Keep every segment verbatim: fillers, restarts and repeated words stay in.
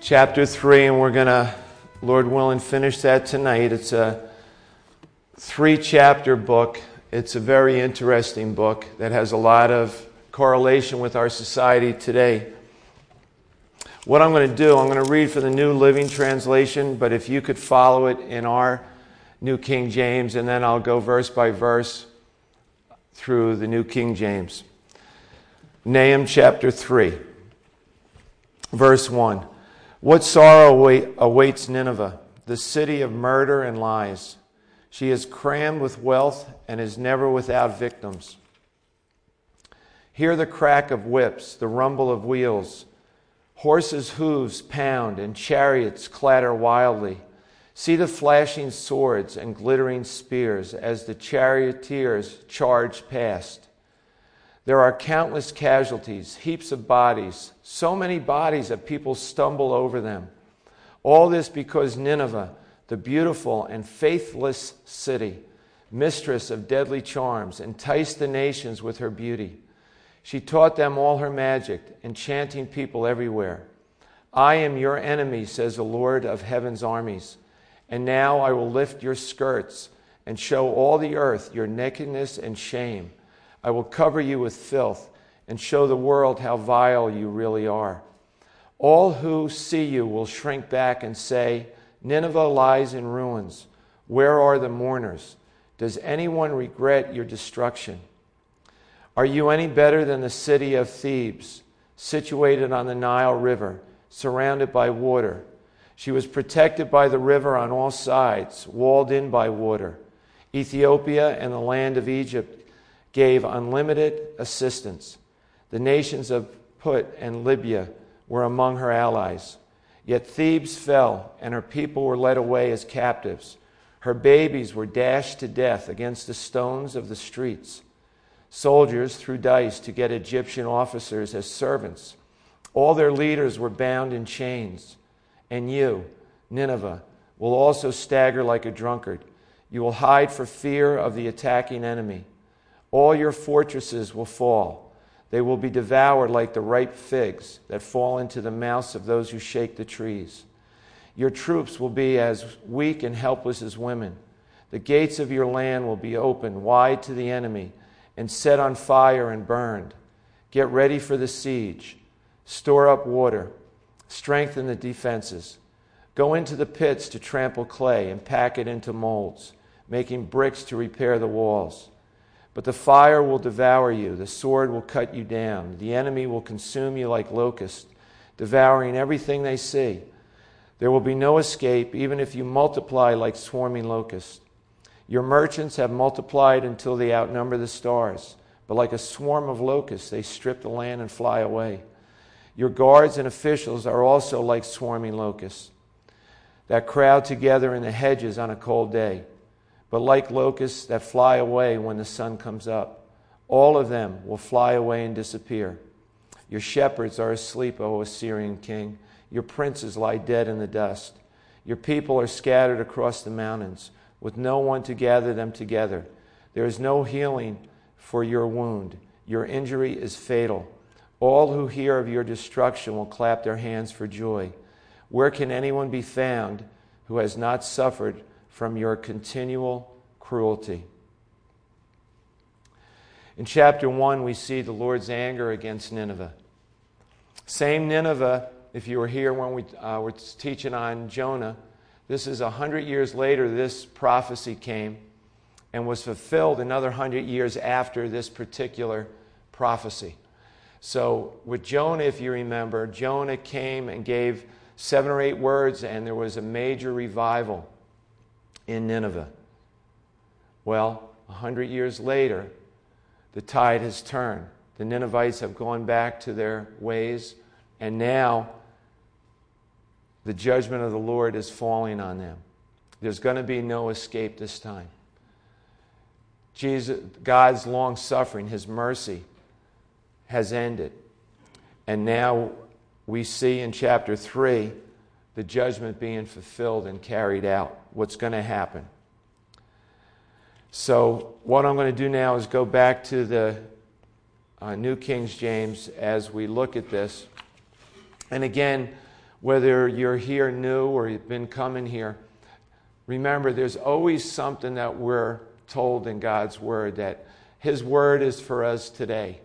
chapter three, and we're going to, Lord willing, finish that tonight. It's a three-chapter book. It's a very interesting book that has a lot of correlation with our society today. What I'm going to do, I'm going to read for the New Living Translation, but if you could follow it in our New King James, and then I'll go verse by verse through the New King James. Nahum chapter three, verse one. What sorrow awaits Nineveh, the city of murder and lies? She is crammed with wealth and is never without victims. Hear the crack of whips, the rumble of wheels. Horses' hooves pound and chariots clatter wildly. See the flashing swords and glittering spears as the charioteers charge past. There are countless casualties, heaps of bodies, so many bodies that people stumble over them. All this because Nineveh, the beautiful and faithless city, mistress of deadly charms, enticed the nations with her beauty. She taught them all her magic, enchanting people everywhere. I am your enemy, says the Lord of heaven's armies. And now I will lift your skirts and show all the earth your nakedness and shame. I will cover you with filth and show the world how vile you really are. All who see you will shrink back and say, Nineveh lies in ruins. Where are the mourners? Does anyone regret your destruction? Are you any better than the city of Thebes, situated on the Nile River, surrounded by water? She was protected by the river on all sides, walled in by water. Ethiopia and the land of Egypt gave unlimited assistance. The nations of Put and Libya were among her allies. Yet Thebes fell, and her people were led away as captives. Her babies were dashed to death against the stones of the streets. Soldiers threw dice to get Egyptian officers as servants. All their leaders were bound in chains. And you, Nineveh, will also stagger like a drunkard. You will hide for fear of the attacking enemy. All your fortresses will fall. They will be devoured like the ripe figs that fall into the mouths of those who shake the trees. Your troops will be as weak and helpless as women. The gates of your land will be opened wide to the enemy and set on fire and burned. Get ready for the siege. Store up water. Strengthen the defenses. Go into the pits to trample clay and pack it into molds, making bricks to repair the walls. But the fire will devour you, the sword will cut you down, the enemy will consume you like locusts, devouring everything they see. There will be no escape, even if you multiply like swarming locusts. Your merchants have multiplied until they outnumber the stars, but like a swarm of locusts, they strip the land and fly away. Your guards and officials are also like swarming locusts that crowd together in the hedges on a cold day, but like locusts that fly away when the sun comes up. All of them will fly away and disappear. Your shepherds are asleep, O Assyrian king. Your princes lie dead in the dust. Your people are scattered across the mountains, with no one to gather them together. There is no healing for your wound. Your injury is fatal. All who hear of your destruction will clap their hands for joy. Where can anyone be found who has not suffered from your continual cruelty? In chapter one, we see the Lord's anger against Nineveh. Same Nineveh, if you were here when we uh, were teaching on Jonah, this is a hundred years later this prophecy came and was fulfilled another hundred years after this particular prophecy. So with Jonah, if you remember, Jonah came and gave seven or eight words and there was a major revival in Nineveh. Well, a hundred years later, the tide has turned. The Ninevites have gone back to their ways, and now The judgment of the Lord is falling on them. There's going to be no escape this time. Jesus, God's long suffering, his mercy has ended. And now we see in chapter three the judgment being fulfilled and carried out. What's going to happen? So what I'm going to do now is go back to the uh, New King James as we look at this. And again, whether you're here new or you've been coming here, remember there's always something that we're told in God's Word, that His Word is for us today.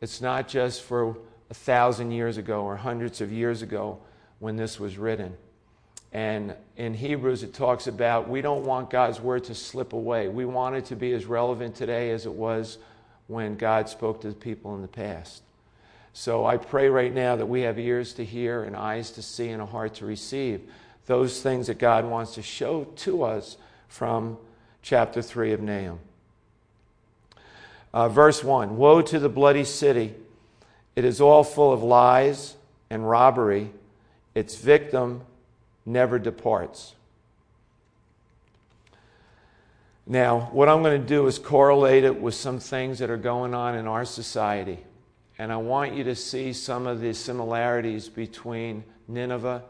It's not just for a thousand years ago or hundreds of years ago when this was written. And in Hebrews it talks about we don't want God's Word to slip away. We want it to be as relevant today as it was when God spoke to the people in the past. So I pray right now that we have ears to hear and eyes to see and a heart to receive those things that God wants to show to us from chapter three of Nahum. Uh, verse one, woe to the bloody city. It is all full of lies and robbery. Its victim never departs. Now, what I'm going to do is correlate it with some things that are going on in our society. And I want you to see some of the similarities between Nineveh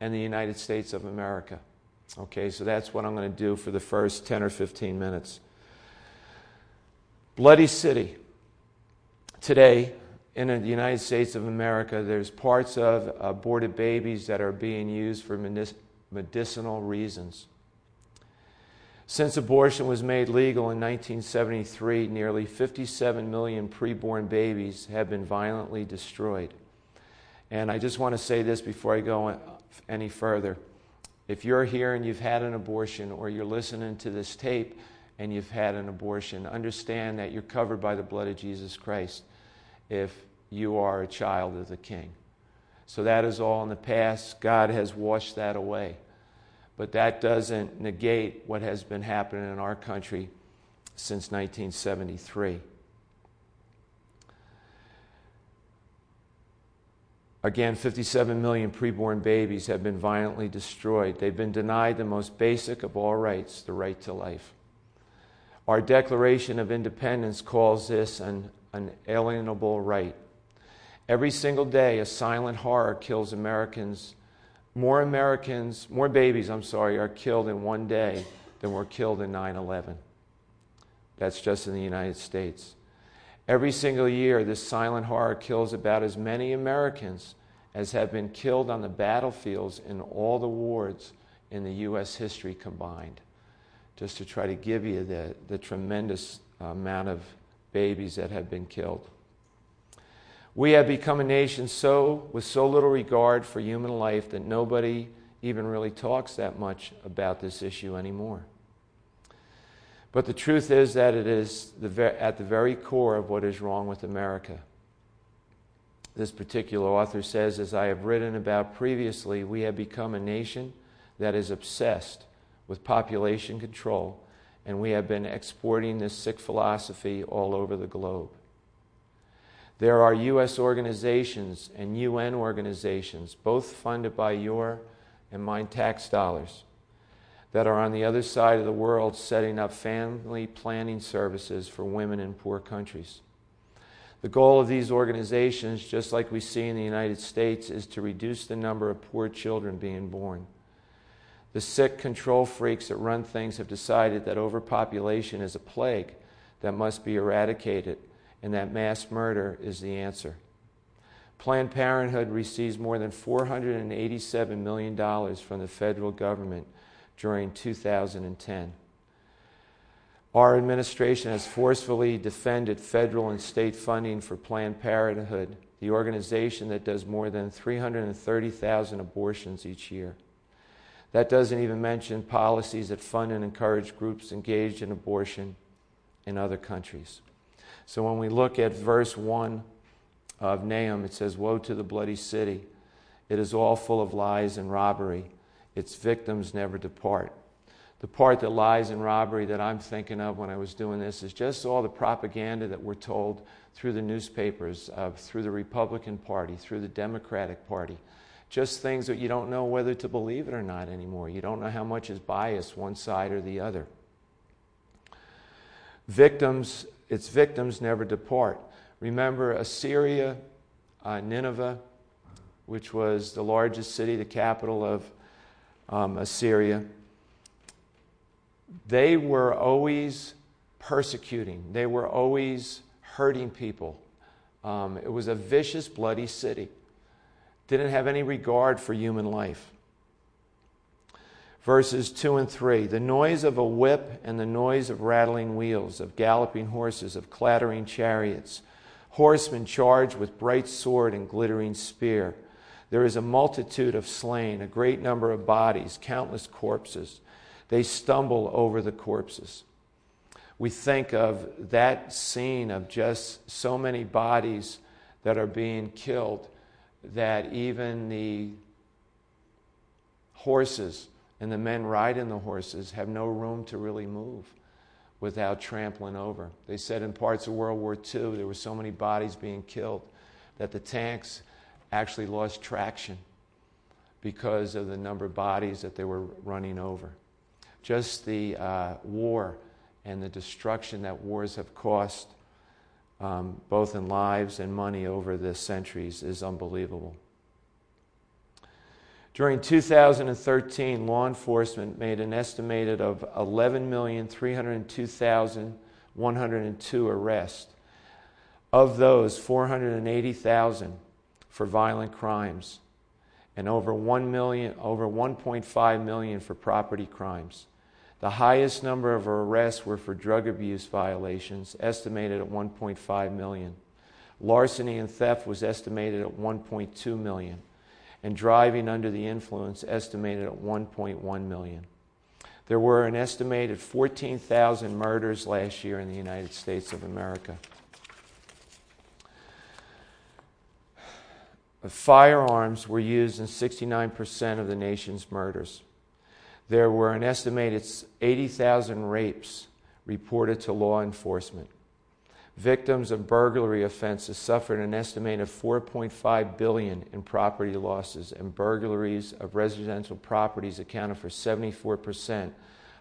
and the United States of America. Okay, so that's what I'm going to do for the first ten or fifteen minutes. Bloody city. Today, in the United States of America, there's parts of aborted babies that are being used for medicinal reasons. Since abortion was made legal in nineteen seventy-three, nearly fifty-seven million preborn babies have been violently destroyed. And I just want to say this before I go any further. If you're here and you've had an abortion, or you're listening to this tape and you've had an abortion, understand that you're covered by the blood of Jesus Christ if you are a child of the King. So that is all in the past. God has washed that away. But that doesn't negate what has been happening in our country since nineteen seventy-three. Again, fifty-seven million preborn babies have been violently destroyed. They've been denied the most basic of all rights, the right to life. Our Declaration of Independence calls this an unalienable right. Every single day, a silent horror kills Americans. More Americans, more babies, I'm sorry, are killed in one day than were killed in nine eleven. That's just in the United States. Every single year, this silent horror kills about as many Americans as have been killed on the battlefields in all the wars in the U S history combined. Just to try to give you the, the tremendous amount of babies that have been killed. We have become a nation so with so little regard for human life that nobody even really talks that much about this issue anymore. But the truth is that it is the, at the very core of what is wrong with America. This particular author says, as I have written about previously, we have become a nation that is obsessed with population control, and we have been exporting this sick philosophy all over the globe. There are U S organizations and U N organizations, both funded by your and mine tax dollars, that are on the other side of the world setting up family planning services for women in poor countries. The goal of these organizations, just like we see in the United States, is to reduce the number of poor children being born. The sick control freaks that run things have decided that overpopulation is a plague that must be eradicated, and that mass murder is the answer. Planned Parenthood receives more than four hundred eighty-seven million dollars from the federal government during two thousand ten. Our administration has forcefully defended federal and state funding for Planned Parenthood, the organization that does more than three hundred thirty thousand abortions each year. That doesn't even mention policies that fund and encourage groups engaged in abortion in other countries. So when we look at verse one of Nahum, it says, woe to the bloody city. It is all full of lies and robbery. Its victims never depart. The part that lies and robbery that I'm thinking of when I was doing this is just all the propaganda that we're told through the newspapers, uh, through the Republican Party, through the Democratic Party, just things that you don't know whether to believe it or not anymore. You don't know how much is biased one side or the other. Victims, its victims never depart. Remember Assyria, uh, Nineveh, which was the largest city, the capital of um, Assyria. They were always persecuting. They were always hurting people. Um, it was a vicious, bloody city. Didn't have any regard for human life. Verses two and three, the noise of a whip and the noise of rattling wheels, of galloping horses, of clattering chariots, horsemen charged with bright sword and glittering spear. There is a multitude of slain, a great number of bodies, countless corpses. They stumble over the corpses. We think of that scene of just so many bodies that are being killed that even the horses and the men riding the horses have no room to really move without trampling over. They said in parts of World War Two, there were so many bodies being killed that the tanks actually lost traction because of the number of bodies that they were running over. Just the uh, war and the destruction that wars have caused, um, both in lives and money over the centuries, is unbelievable. During two thousand thirteen, law enforcement made an estimated of eleven million three hundred two thousand one hundred two arrests. Of those, four hundred eighty thousand for violent crimes, and over one million, over one point five million for property crimes. The highest number of arrests were for drug abuse violations, estimated at one point five million. Larceny and theft was estimated at one point two million. And driving under the influence, estimated at one point one million. There were an estimated fourteen thousand murders last year in the United States of America. Firearms were used in sixty-nine percent of the nation's murders. There were an estimated eighty thousand rapes reported to law enforcement. Victims of burglary offenses suffered an estimated four point five billion dollars in property losses, and burglaries of residential properties accounted for seventy-four percent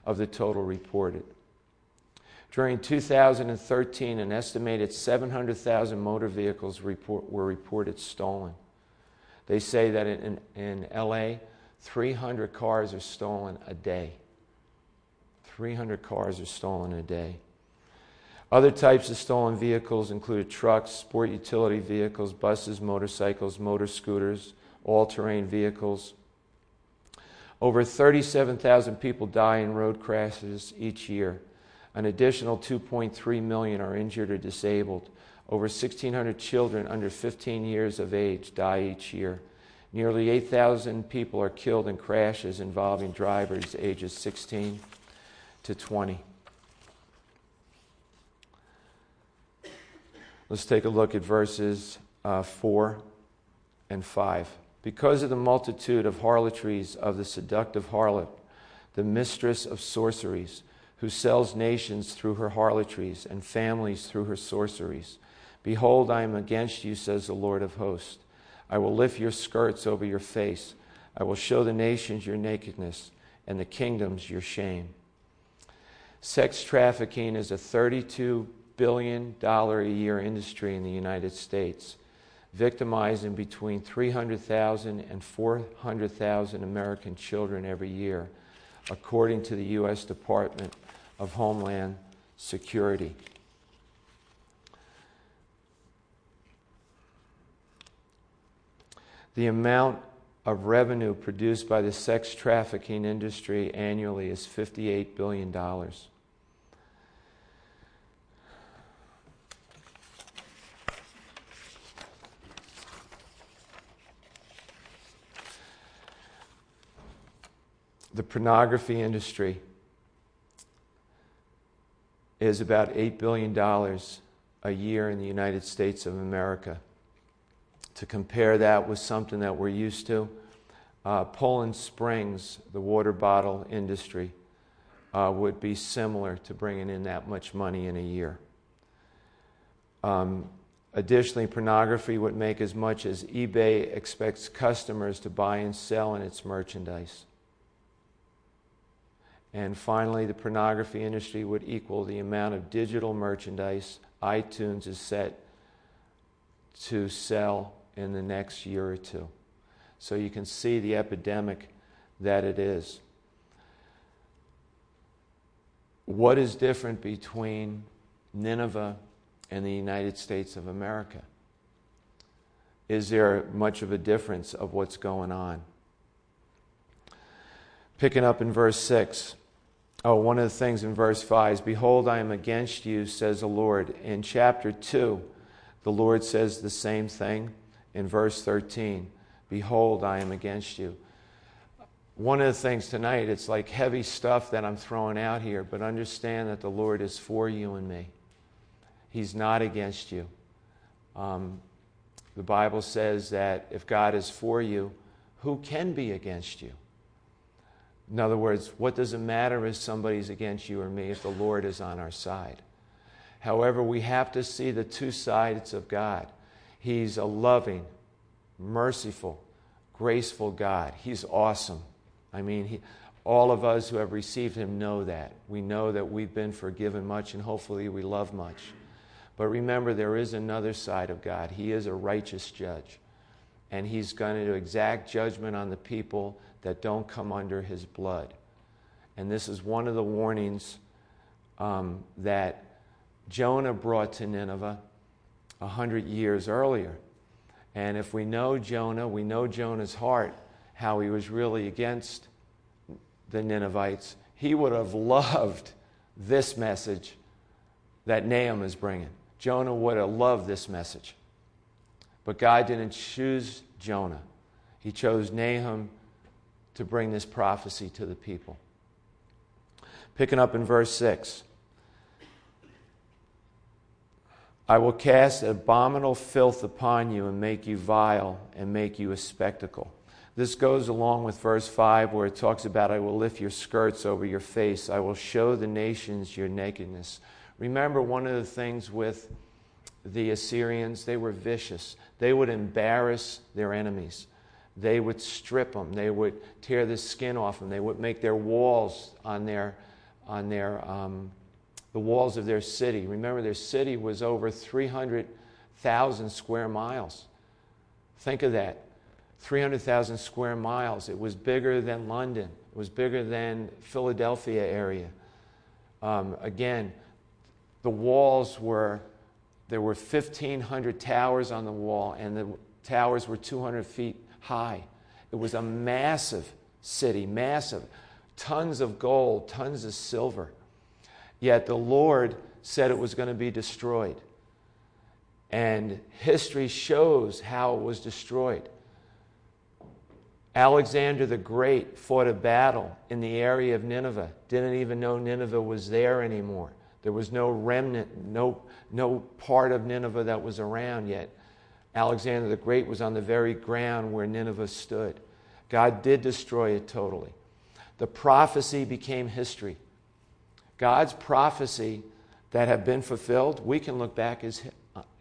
of the total reported. During two thousand thirteen, an estimated seven hundred thousand motor vehicles report, were reported stolen. They say that in, in L A, three hundred cars are stolen a day. three hundred cars are stolen a day. Other types of stolen vehicles included trucks, sport utility vehicles, buses, motorcycles, motor scooters, all-terrain vehicles. Over thirty-seven thousand people die in road crashes each year. An additional two point three million are injured or disabled. Over one thousand six hundred children under fifteen years of age die each year. Nearly eight thousand people are killed in crashes involving drivers ages sixteen to twenty. Let's take a look at verses uh, four and five. Because of the multitude of harlotries of the seductive harlot, the mistress of sorceries, who sells nations through her harlotries and families through her sorceries, behold, I am against you, says the Lord of hosts. I will lift your skirts over your face. I will show the nations your nakedness and the kingdoms your shame. Sex trafficking is a thirty-two billion dollars a year industry in the United States, victimizing between three hundred thousand and four hundred thousand American children every year, according to the U S Department of Homeland Security. The amount of revenue produced by the sex trafficking industry annually is fifty-eight billion dollars. The pornography industry is about eight billion dollars a year in the United States of America. To compare that with something that we're used to, uh, Poland Springs, the water bottle industry, uh, would be similar to bringing in that much money in a year. Um, Additionally, pornography would make as much as eBay expects customers to buy and sell in its merchandise. And finally, the pornography industry would equal the amount of digital merchandise iTunes is set to sell in the next year or two. So you can see the epidemic that it is. What is different between Nineveh and the United States of America? Is there much of a difference of what's going on? Picking up in verse six. Oh, one of the things in verse five is, "Behold, I am against you, says the Lord." In chapter two, the Lord says the same thing in verse thirteen. "Behold, I am against you." One of the things tonight, it's like heavy stuff that I'm throwing out here, but understand that the Lord is for you and me. He's not against you. Um, the Bible says that if God is for you, who can be against you? In other words, what does it matter if somebody's against you or me if the Lord is on our side? However, we have to see the two sides of God. He's a loving, merciful, graceful God. He's awesome. I mean, he, all of us who have received Him know that. We know that we've been forgiven much, and hopefully we love much. But remember, there is another side of God. He is a righteous judge, and He's going to exact judgment on the people that don't come under His blood. And this is one of the warnings um, that Jonah brought to Nineveh a hundred years earlier. And if we know Jonah, we know Jonah's heart, how he was really against the Ninevites. He would have loved this message that Nahum is bringing. Jonah would have loved this message. But God didn't choose Jonah. He chose Nahum to bring this prophecy to the people. Picking up in verse six. "I will cast abominable filth upon you and make you vile and make you a spectacle." This goes along with verse five, where it talks about, "I will lift your skirts over your face. I will show the nations your nakedness." Remember, one of the things with the Assyrians, they were vicious. They would embarrass their enemies. They would strip them. They would tear the skin off them. They would make their walls on their, on their, um, the walls of their city. Remember, their city was over three hundred thousand square miles. Think of that, three hundred thousand square miles. It was bigger than London. It was bigger than Philadelphia area. Um, again, the walls were, there were fifteen hundred towers on the wall, and the towers were two hundred feet high. It was a massive city, massive, tons of gold, tons of silver. Yet the Lord said it was going to be destroyed. And history shows how it was destroyed. Alexander the Great fought a battle in the area of Nineveh. Didn't even know Nineveh was there anymore. There was no remnant, no, no part of Nineveh that was around yet. Alexander the Great was on the very ground where Nineveh stood. God did destroy it totally. The prophecy became history. God's prophecy that have been fulfilled, we can look back as,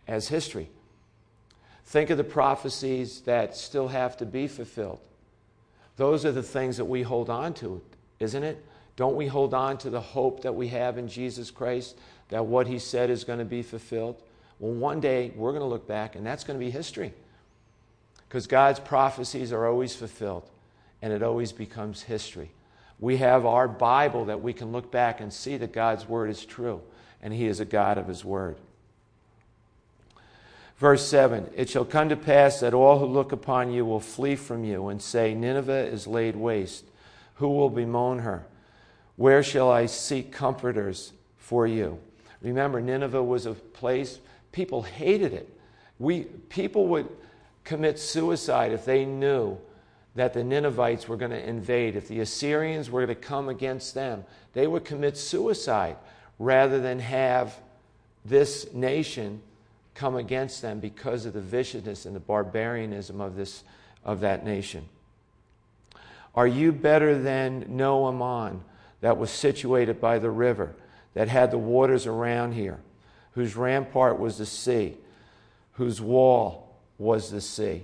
as history. Think of the prophecies that still have to be fulfilled. Those are the things that we hold on to, isn't it? Don't we hold on to the hope that we have in Jesus Christ, that what He said is going to be fulfilled? Well, one day we're going to look back, and that's going to be history, because God's prophecies are always fulfilled, and it always becomes history. We have our Bible that we can look back and see that God's Word is true, and He is a God of His Word. Verse seven, "It shall come to pass that all who look upon you will flee from you and say, Nineveh is laid waste. Who will bemoan her? Where shall I seek comforters for you?" Remember, Nineveh was a place, people hated it. We, people would commit suicide if they knew that the Ninevites were going to invade. If the Assyrians were to come against them, they would commit suicide rather than have this nation come against them because of the viciousness and the barbarianism of this, of that nation. "Are you better than No Amon, that was situated by the river, that had the waters around here, whose rampart was the sea, whose wall was the sea.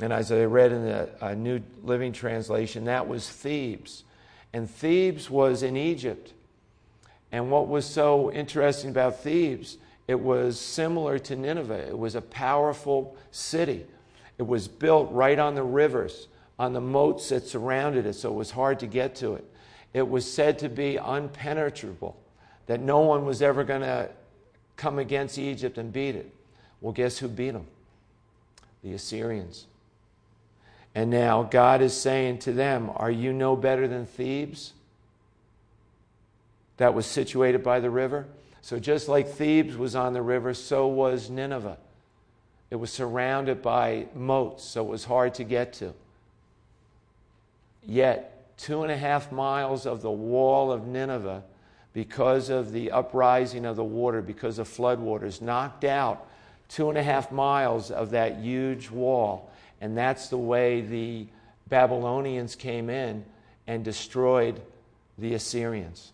And as I read in the uh, New Living Translation, that was Thebes. And Thebes was in Egypt. And what was so interesting about Thebes, it was similar to Nineveh. It was a powerful city. It was built right on the rivers, on the moats that surrounded it, so it was hard to get to it. It was said to be unpenetrable, that no one was ever going to come against Egypt and beat it. Well, guess who beat them? The Assyrians. And now God is saying to them, are you no better than Thebes? That was situated by the river. So just like Thebes was on the river, so was Nineveh. It was surrounded by moats, so it was hard to get to. Yet, two and a half miles of the wall of Nineveh, because of the uprising of the water, because of floodwaters, knocked out two and a half miles of that huge wall. And that's the way the Babylonians came in and destroyed the Assyrians.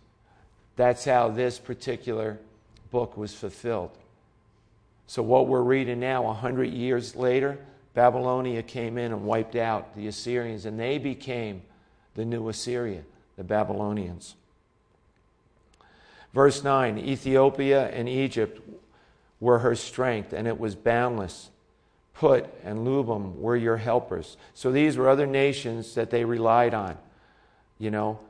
That's how this particular book was fulfilled. So what we're reading now, one hundred years later, Babylonia came in and wiped out the Assyrians, and they became the new Assyria, the Babylonians. Verse nine, Ethiopia and Egypt were her strength, and it was boundless. Put and Lubim were your helpers. So these were other nations that they relied on, you know.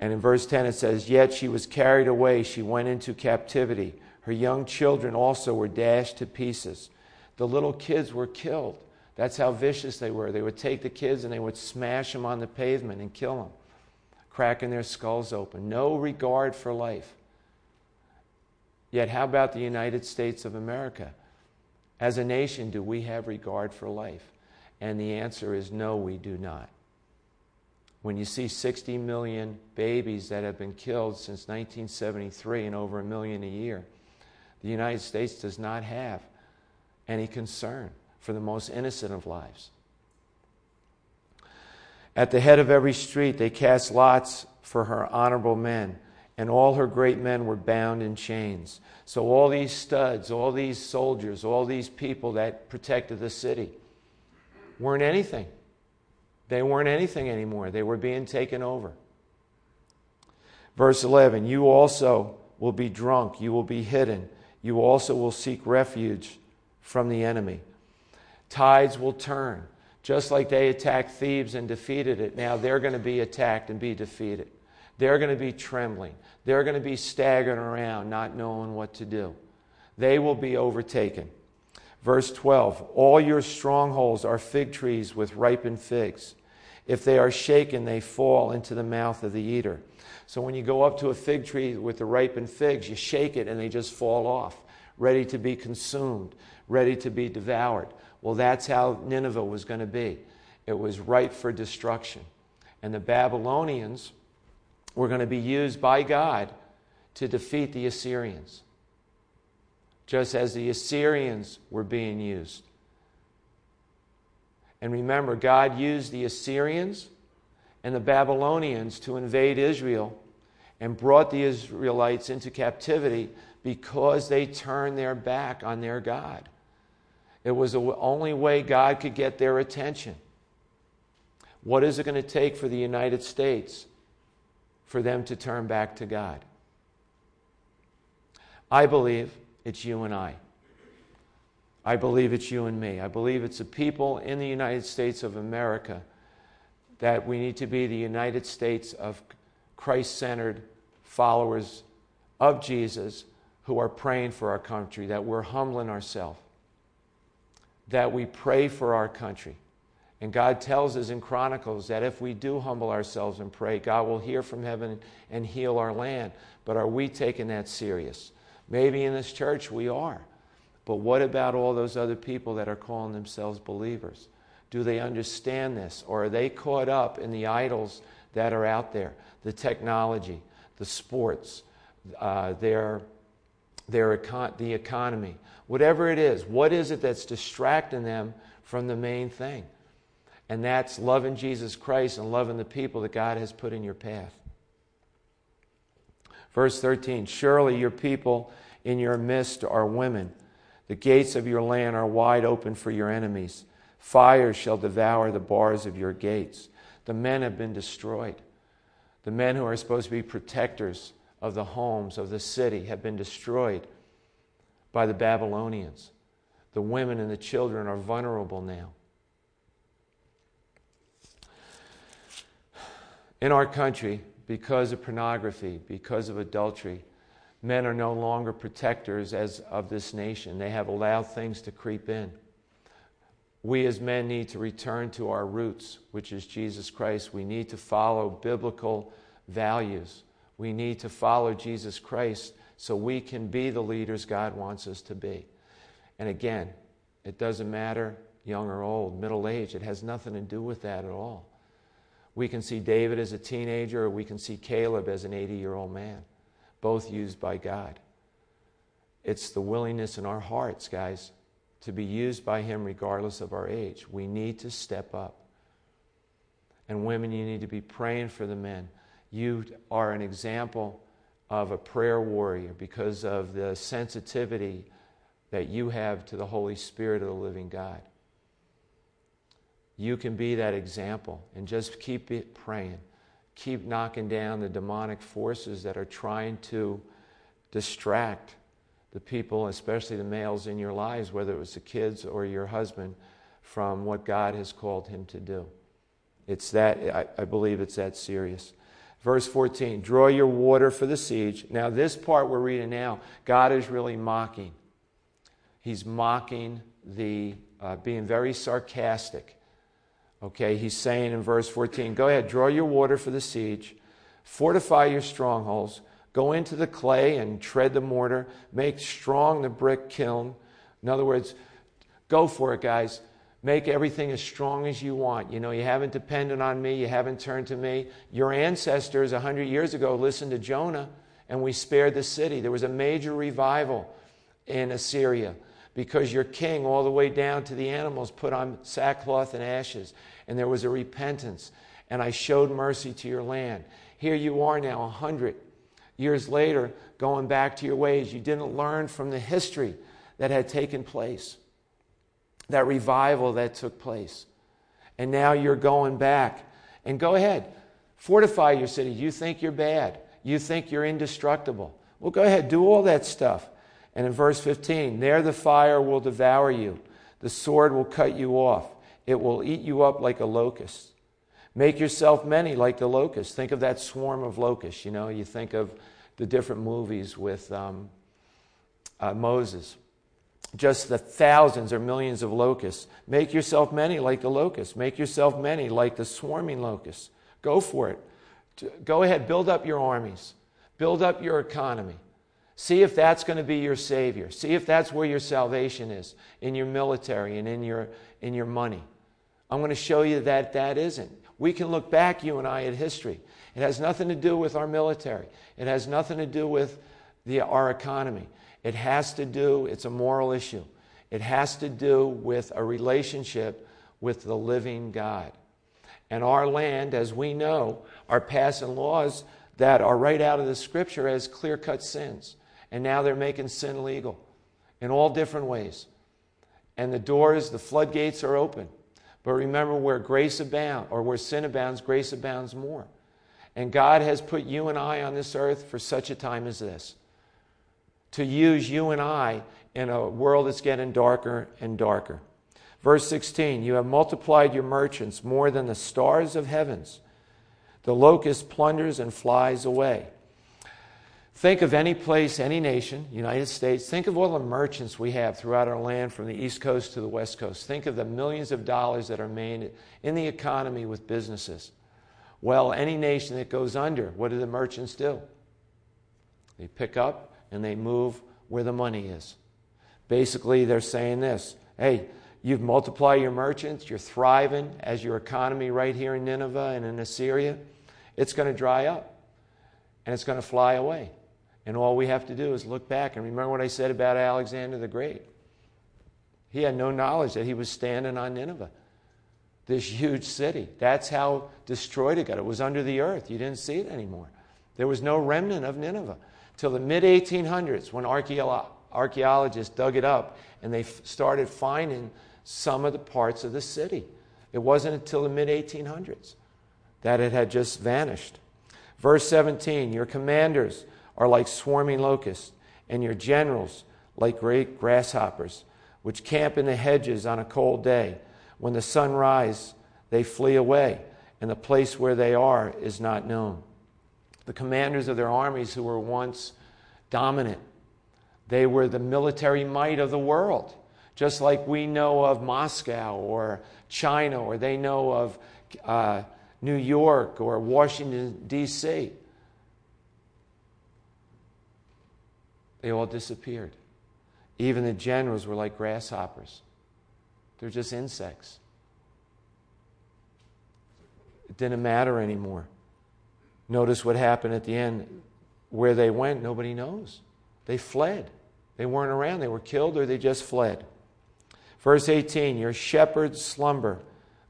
And in verse ten it says, yet she was carried away, she went into captivity. Her young children also were dashed to pieces. The little kids were killed. That's how vicious they were. They would take the kids and they would smash them on the pavement and kill them, cracking their skulls open. No regard for life. Yet how about the United States of America? As a nation, do we have regard for life? And the answer is no, we do not. When you see sixty million babies that have been killed since nineteen seventy-three and over a million a year, the United States does not have any concern for the most innocent of lives. At the head of every street, they cast lots for her honorable men, and all her great men were bound in chains. So all these studs, all these soldiers, all these people that protected the city weren't anything. They weren't anything anymore. They were being taken over. Verse eleven, you also will be drunk. You will be hidden. You also will seek refuge from the enemy. Tides will turn. Just like they attacked Thebes and defeated it, now they're going to be attacked and be defeated. They're going to be trembling. They're going to be staggering around, not knowing what to do. They will be overtaken. Verse twelve, all your strongholds are fig trees with ripened figs. If they are shaken, they fall into the mouth of the eater. So when you go up to a fig tree with the ripened figs, you shake it and they just fall off, ready to be consumed, ready to be devoured. Well, that's how Nineveh was going to be. It was ripe for destruction. And the Babylonians were going to be used by God to defeat the Assyrians, just as the Assyrians were being used. And remember, God used the Assyrians and the Babylonians to invade Israel and brought the Israelites into captivity because they turned their back on their God. It was the only way God could get their attention. What is it going to take for the United States for them to turn back to God? I believe it's you and I. I believe it's you and me. I believe it's the people in the United States of America that we need to be the United States of Christ-centered followers of Jesus who are praying for our country, that we're humbling ourselves, that we pray for our country. And God tells us in Chronicles that if we do humble ourselves and pray, God will hear from heaven and heal our land. But are we taking that serious? Maybe in this church we are. But what about all those other people that are calling themselves believers? Do they understand this? Or are they caught up in the idols that are out there? The technology, the sports, uh, their, their econ- the economy. Whatever it is, what is it that's distracting them from the main thing? And that's loving Jesus Christ and loving the people that God has put in your path. Verse thirteen, surely your people in your midst are women. The gates of your land are wide open for your enemies. Fire shall devour the bars of your gates. The men have been destroyed. The men who are supposed to be protectors of the homes of the city have been destroyed by the Babylonians. The women and the children are vulnerable now. In our country, because of pornography, because of adultery, men are no longer protectors as of this nation. They have allowed things to creep in. We as men need to return to our roots, which is Jesus Christ. We need to follow biblical values. We need to follow Jesus Christ so we can be the leaders God wants us to be. And again, it doesn't matter young or old, middle age. It has nothing to do with that at all. We can see David as a teenager, or we can see Caleb as an eighty-year-old man, both used by God. It's the willingness in our hearts, guys, to be used by Him regardless of our age. We need to step up. And women, you need to be praying for the men. You are an example of a prayer warrior because of the sensitivity that you have to the Holy Spirit of the living God. You can be that example, and just keep it praying. Keep knocking down the demonic forces that are trying to distract the people, especially the males in your lives, whether it was the kids or your husband, from what God has called him to do. It's that, I, I believe it's that serious. Verse fourteen, draw your water for the siege. Now this part we're reading now, God is really mocking. He's mocking the, uh, being very sarcastic. Okay, he's saying in verse fourteen, go ahead, draw your water for the siege, fortify your strongholds, go into the clay and tread the mortar, make strong the brick kiln. In other words, go for it, guys. Make everything as strong as you want. You know, you haven't depended on me, you haven't turned to me. Your ancestors one hundred years ago listened to Jonah, and we spared the city. There was a major revival in Assyria, because your king, all the way down to the animals, put on sackcloth and ashes. And there was a repentance. And I showed mercy to your land. Here you are now, a hundred years later, going back to your ways. You didn't learn from the history that had taken place, that revival that took place. And now you're going back. And go ahead, fortify your city. You think you're bad. You think you're indestructible. Well, go ahead, do all that stuff. And in verse fifteen, there the fire will devour you. The sword will cut you off. It will eat you up like a locust. Make yourself many like the locust. Think of that swarm of locusts. You know, you think of the different movies with um, uh, Moses. Just the thousands or millions of locusts. Make yourself many like the locusts. Make yourself many like the swarming locusts. Go for it. Go ahead. Build up your armies. Build up your economy. See if that's going to be your savior. See if that's where your salvation is, in your military and in your in your money. I'm going to show you that that isn't. We can look back, you and I, at history. It has nothing to do with our military. It has nothing to do with the our economy. It has to do, it's a moral issue. It has to do with a relationship with the living God. And our land, as we know, are passing laws that are right out of the Scripture as clear-cut sins. And now they're making sin legal in all different ways. And the doors, the floodgates are open. But remember, where grace abounds, or where sin abounds, grace abounds more. And God has put you and I on this earth for such a time as this, to use you and I in a world that's getting darker and darker. Verse sixteen, you have multiplied your merchants more than the stars of heavens. The locust plunders and flies away. Think of any place, any nation, United States. Think of all the merchants we have throughout our land, from the East Coast to the West Coast. Think of the millions of dollars that are made in the economy with businesses. Well, any nation that goes under, what do the merchants do? They pick up and they move where the money is. Basically, they're saying this, hey, you've multiplied your merchants, you're thriving as your economy right here in Nineveh and in Assyria. It's going to dry up, and it's going to fly away. And all we have to do is look back and remember what I said about Alexander the Great. He had no knowledge that he was standing on Nineveh, this huge city. That's how destroyed it got. It was under the earth. You didn't see it anymore. There was no remnant of Nineveh till the mid eighteen hundreds, when archaeolo- archaeologists dug it up, and they f- started finding some of the parts of the city. It wasn't until the mid eighteen hundreds that it had just vanished. Verse seventeen, your commanders are like swarming locusts, and your generals like great grasshoppers, which camp in the hedges on a cold day. When the sun rises, they flee away, and the place where they are is not known. The commanders of their armies who were once dominant, they were the military might of the world, just like we know of Moscow or China, or they know of uh, New York or Washington, D C They all disappeared. Even the generals were like grasshoppers. They're just insects. It didn't matter anymore. Notice what happened at the end. Where they went, nobody knows. They fled. They weren't around. They were killed or they just fled. Verse eighteen, your shepherds slumber,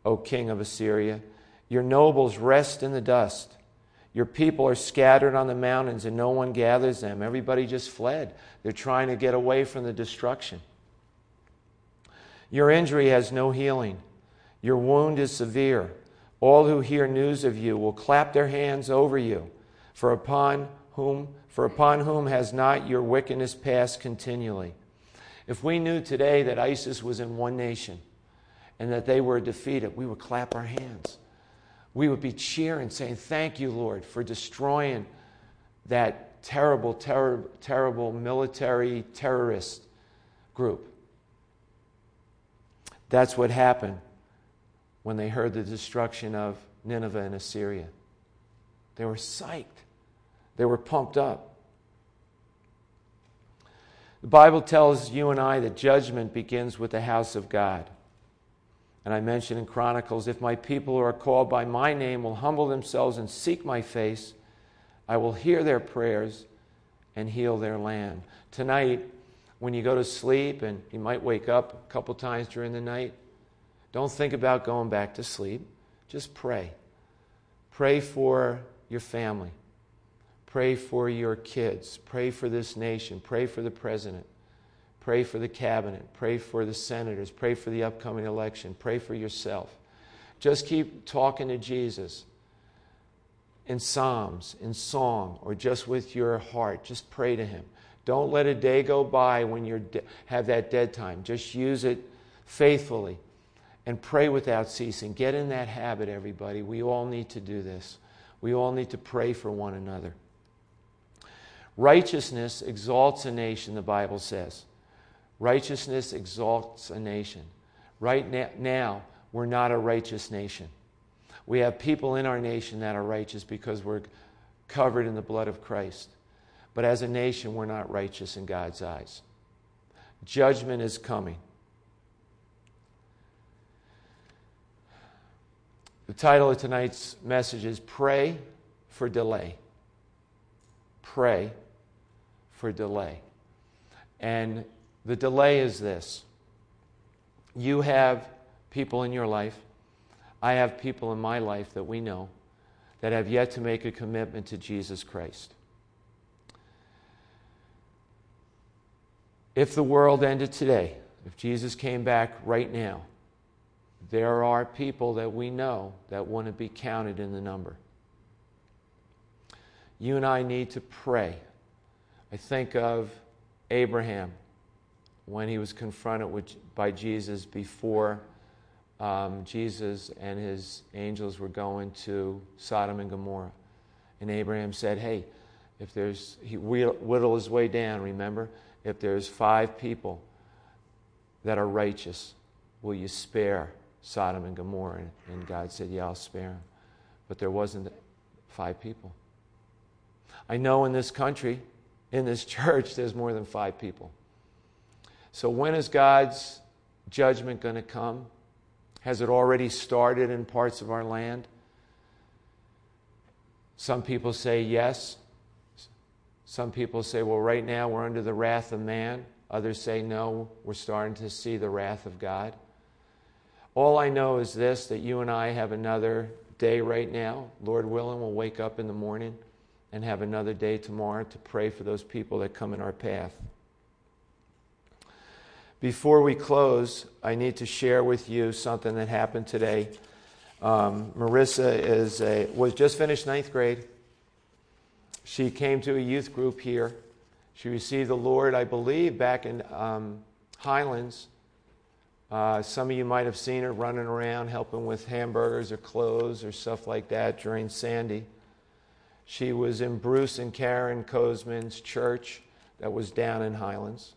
O king of Assyria. Your nobles rest in the dust. Your people are scattered on the mountains and no one gathers them. Everybody just fled. They're trying to get away from the destruction. Your injury has no healing. Your wound is severe. All who hear news of you will clap their hands over you, for upon whom, for upon whom has not your wickedness passed continually. If we knew today that ISIS was in one nation and that they were defeated, we would clap our hands. We would be cheering, saying, thank you, Lord, for destroying that terrible, terrible, terrible military terrorist group. That's what happened when they heard the destruction of Nineveh and Assyria. They were psyched. They were pumped up. The Bible tells you and I that judgment begins with the house of God. And I mentioned in Chronicles, if my people who are called by my name will humble themselves and seek my face, I will hear their prayers and heal their land. Tonight, when you go to sleep, and you might wake up a couple times during the night, don't think about going back to sleep. Just pray. Pray for your family. Pray for your kids. Pray for this nation. Pray for the president. Pray for the cabinet. Pray for the senators. Pray for the upcoming election. Pray for yourself. Just keep talking to Jesus in Psalms, in song, or just with your heart. Just pray to him. Don't let a day go by when you de- have that dead time. Just use it faithfully and pray without ceasing. Get in that habit, everybody. We all need to do this. We all need to pray for one another. Righteousness exalts a nation, the Bible says. Righteousness exalts a nation. Right na- now, we're not a righteous nation. We have people in our nation that are righteous because we're covered in the blood of Christ. But as a nation, we're not righteous in God's eyes. Judgment is coming. The title of tonight's message is Pray for Delay. Pray for delay. And the delay is this. You have people in your life. I have people in my life that we know that have yet to make a commitment to Jesus Christ. If the world ended today, if Jesus came back right now, there are people that we know that wouldn't be counted in the number. You and I need to pray. I think of Abraham when he was confronted with, by Jesus before um, Jesus and his angels were going to Sodom and Gomorrah. And Abraham said, hey, if there's, he whittled his way down, remember? If there's five people that are righteous, will you spare Sodom and Gomorrah? And God said, yeah, I'll spare them. But there wasn't five people. I know in this country, in this church, there's more than five people. So when is God's judgment going to come? Has it already started in parts of our land? Some people say yes. Some people say, well, right now we're under the wrath of man. Others say, no, we're starting to see the wrath of God. All I know is this, that you and I have another day right now. Lord willing, we'll wake up in the morning and have another day tomorrow to pray for those people that come in our path. Before we close, I need to share with you something that happened today. Um, Marissa is a, was just finished ninth grade. She came to a youth group here. She received the Lord, I believe, back in um, Highlands. Uh, some of you might have seen her running around helping with hamburgers or clothes or stuff like that during Sandy. She was in Bruce and Karen Kozman's church that was down in Highlands.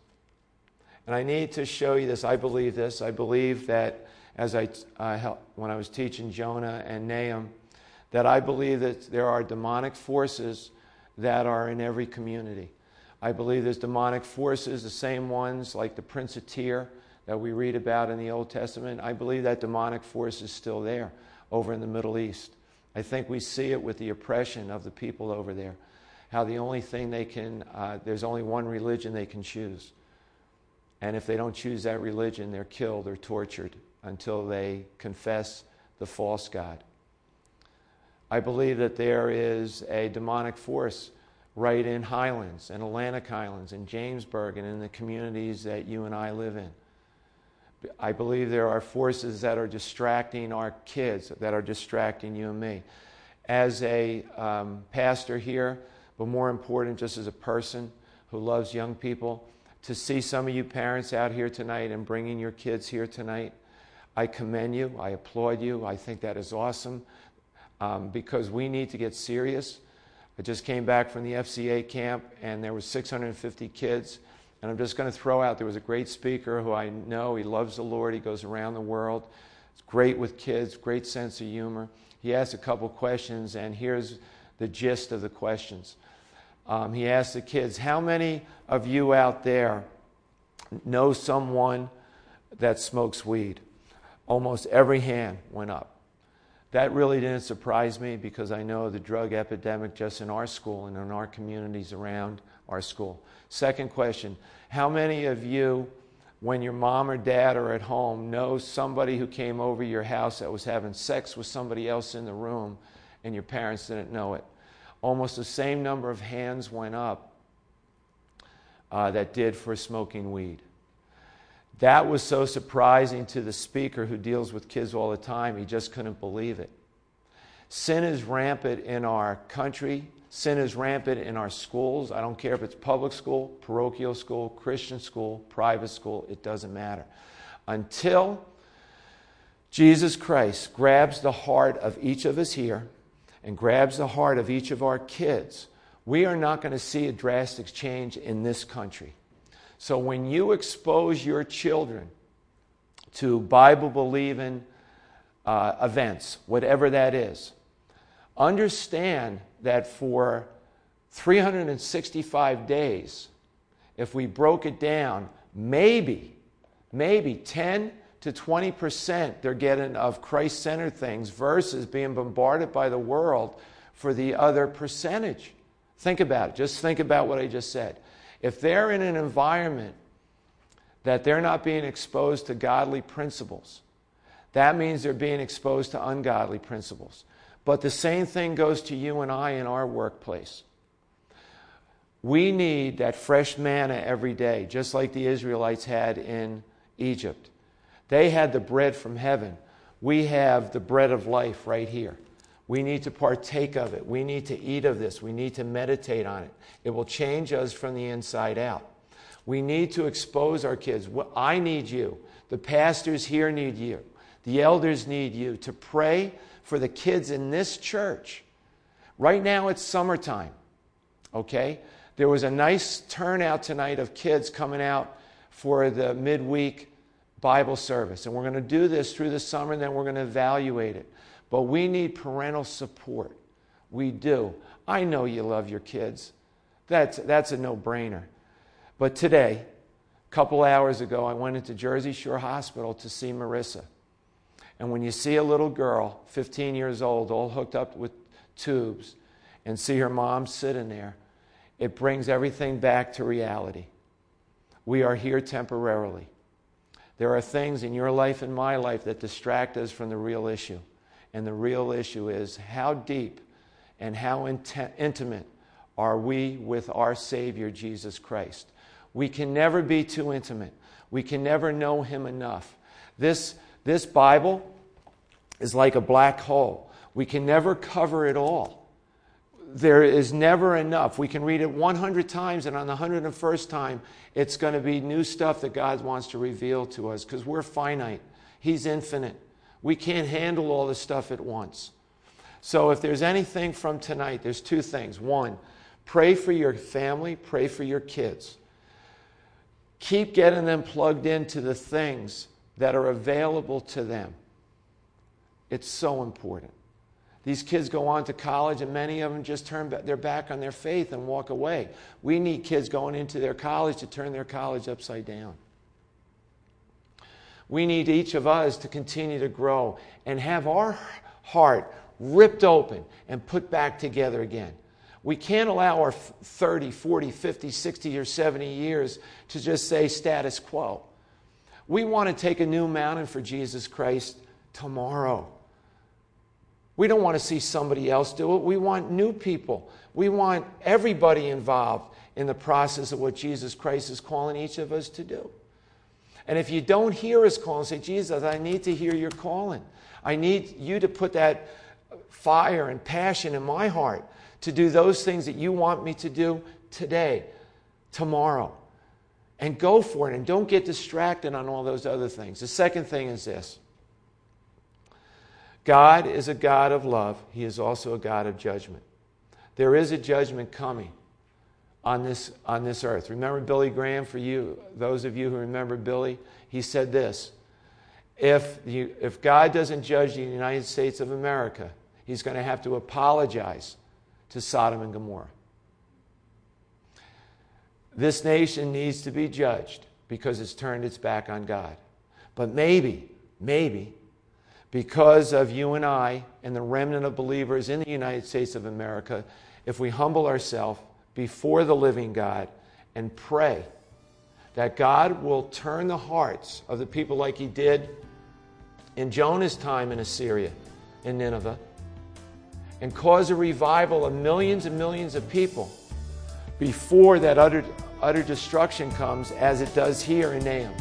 And I need to show you this. I believe this. I believe that as I uh, help, when I was teaching Jonah and Nahum, that I believe that there are demonic forces that are in every community. I believe there's demonic forces, the same ones like the Prince of Tyre that we read about in the Old Testament. I believe that demonic force is still there over in the Middle East. I think we see it with the oppression of the people over there, how the only thing they can, uh, there's only one religion they can choose. And if they don't choose that religion, they're killed or tortured until they confess the false god. I believe that there is a demonic force right in Highlands and Atlantic Highlands and Jamesburg and in the communities that you and I live in. I believe there are forces that are distracting our kids, that are distracting you and me. As a um, pastor here, but more important, just as a person who loves young people, to see some of you parents out here tonight and bringing your kids here tonight, I commend you, I applaud you, I think that is awesome, um, because we need to get serious. I just came back from the F C A camp, and there were six hundred fifty kids, and I'm just going to throw out, there was a great speaker who I know, he loves the Lord, he goes around the world, he's great with kids, great sense of humor. He asked a couple questions, and here's the gist of the questions. Um, he asked the kids, how many of you out there know someone that smokes weed? Almost every hand went up. That really didn't surprise me because I know the drug epidemic just in our school and in our communities around our school. Second question, how many of you, when your mom or dad are at home, know somebody who came over your house that was having sex with somebody else in the room and your parents didn't know it? Almost the same number of hands went up uh, that did for smoking weed. That was so surprising to the speaker who deals with kids all the time, he just couldn't believe it. Sin is rampant in our country. Sin is rampant in our schools. I don't care if it's public school, parochial school, Christian school, private school, it doesn't matter. Until Jesus Christ grabs the heart of each of us here and grabs the heart of each of our kids, we are not going to see a drastic change in this country. So when you expose your children to Bible-believing uh, events, whatever that is, understand that for three hundred sixty-five days, if we broke it down, maybe, maybe ten to twenty percent they're getting of Christ-centered things versus being bombarded by the world for the other percentage. Think about it. Just think about what I just said. If they're in an environment that they're not being exposed to godly principles, that means they're being exposed to ungodly principles. But the same thing goes to you and I in our workplace. We need that fresh manna every day, just like the Israelites had in Egypt. They had the bread from heaven. We have the bread of life right here. We need to partake of it. We need to eat of this. We need to meditate on it. It will change us from the inside out. We need to expose our kids. I need you. The pastors here need you. The elders need you to pray for the kids in this church. Right now it's summertime, okay? There was a nice turnout tonight of kids coming out for the midweek Bible service. And we're going to do this through the summer, and then we're going to evaluate it. But we need parental support. We do. I know you love your kids. That's, that's a no-brainer. But today, a couple hours ago, I went into Jersey Shore Hospital to see Marissa. And when you see a little girl, fifteen years old, all hooked up with tubes, and see her mom sitting there, it brings everything back to reality. We are here temporarily. There are things in your life and my life that distract us from the real issue. And the real issue is how deep and how inti- intimate are we with our Savior, Jesus Christ. We can never be too intimate. We can never know him enough. This, this Bible is like a black hole. We can never cover it all. There is never enough. We can read it one hundred times, and on the one hundred first time, it's going to be new stuff that God wants to reveal to us, because we're finite. He's infinite. We can't handle all this stuff at once. So if there's anything from tonight, there's two things. One, pray for your family, pray for your kids. Keep getting them plugged into the things that are available to them. It's so important. These kids go on to college, and many of them just turn their back on their faith and walk away. We need kids going into their college to turn their college upside down. We need each of us to continue to grow and have our heart ripped open and put back together again. We can't allow our thirty, forty, fifty, sixty, or seventy years to just say status quo. We want to take a new mountain for Jesus Christ tomorrow. We don't want to see somebody else do it. We want new people. We want everybody involved in the process of what Jesus Christ is calling each of us to do. And if you don't hear his call, say, Jesus, I need to hear your calling. I need you to put that fire and passion in my heart to do those things that you want me to do today, tomorrow. And go for it, and don't get distracted on all those other things. The second thing is this. God is a God of love. He is also a God of judgment. There is a judgment coming on this, on this earth. Remember Billy Graham, for you, those of you who remember Billy? He said this, if, you, if God doesn't judge the United States of America, he's going to have to apologize to Sodom and Gomorrah. This nation needs to be judged because it's turned its back on God. But maybe, maybe, because of you and I and the remnant of believers in the United States of America, if we humble ourselves before the living God and pray that God will turn the hearts of the people like he did in Jonah's time in Assyria, in Nineveh, and cause a revival of millions and millions of people before that utter, utter destruction comes, as it does here in Nahum.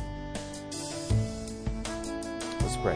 Let's pray.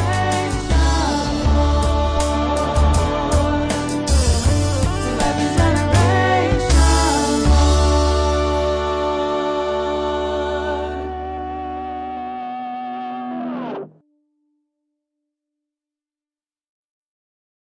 you.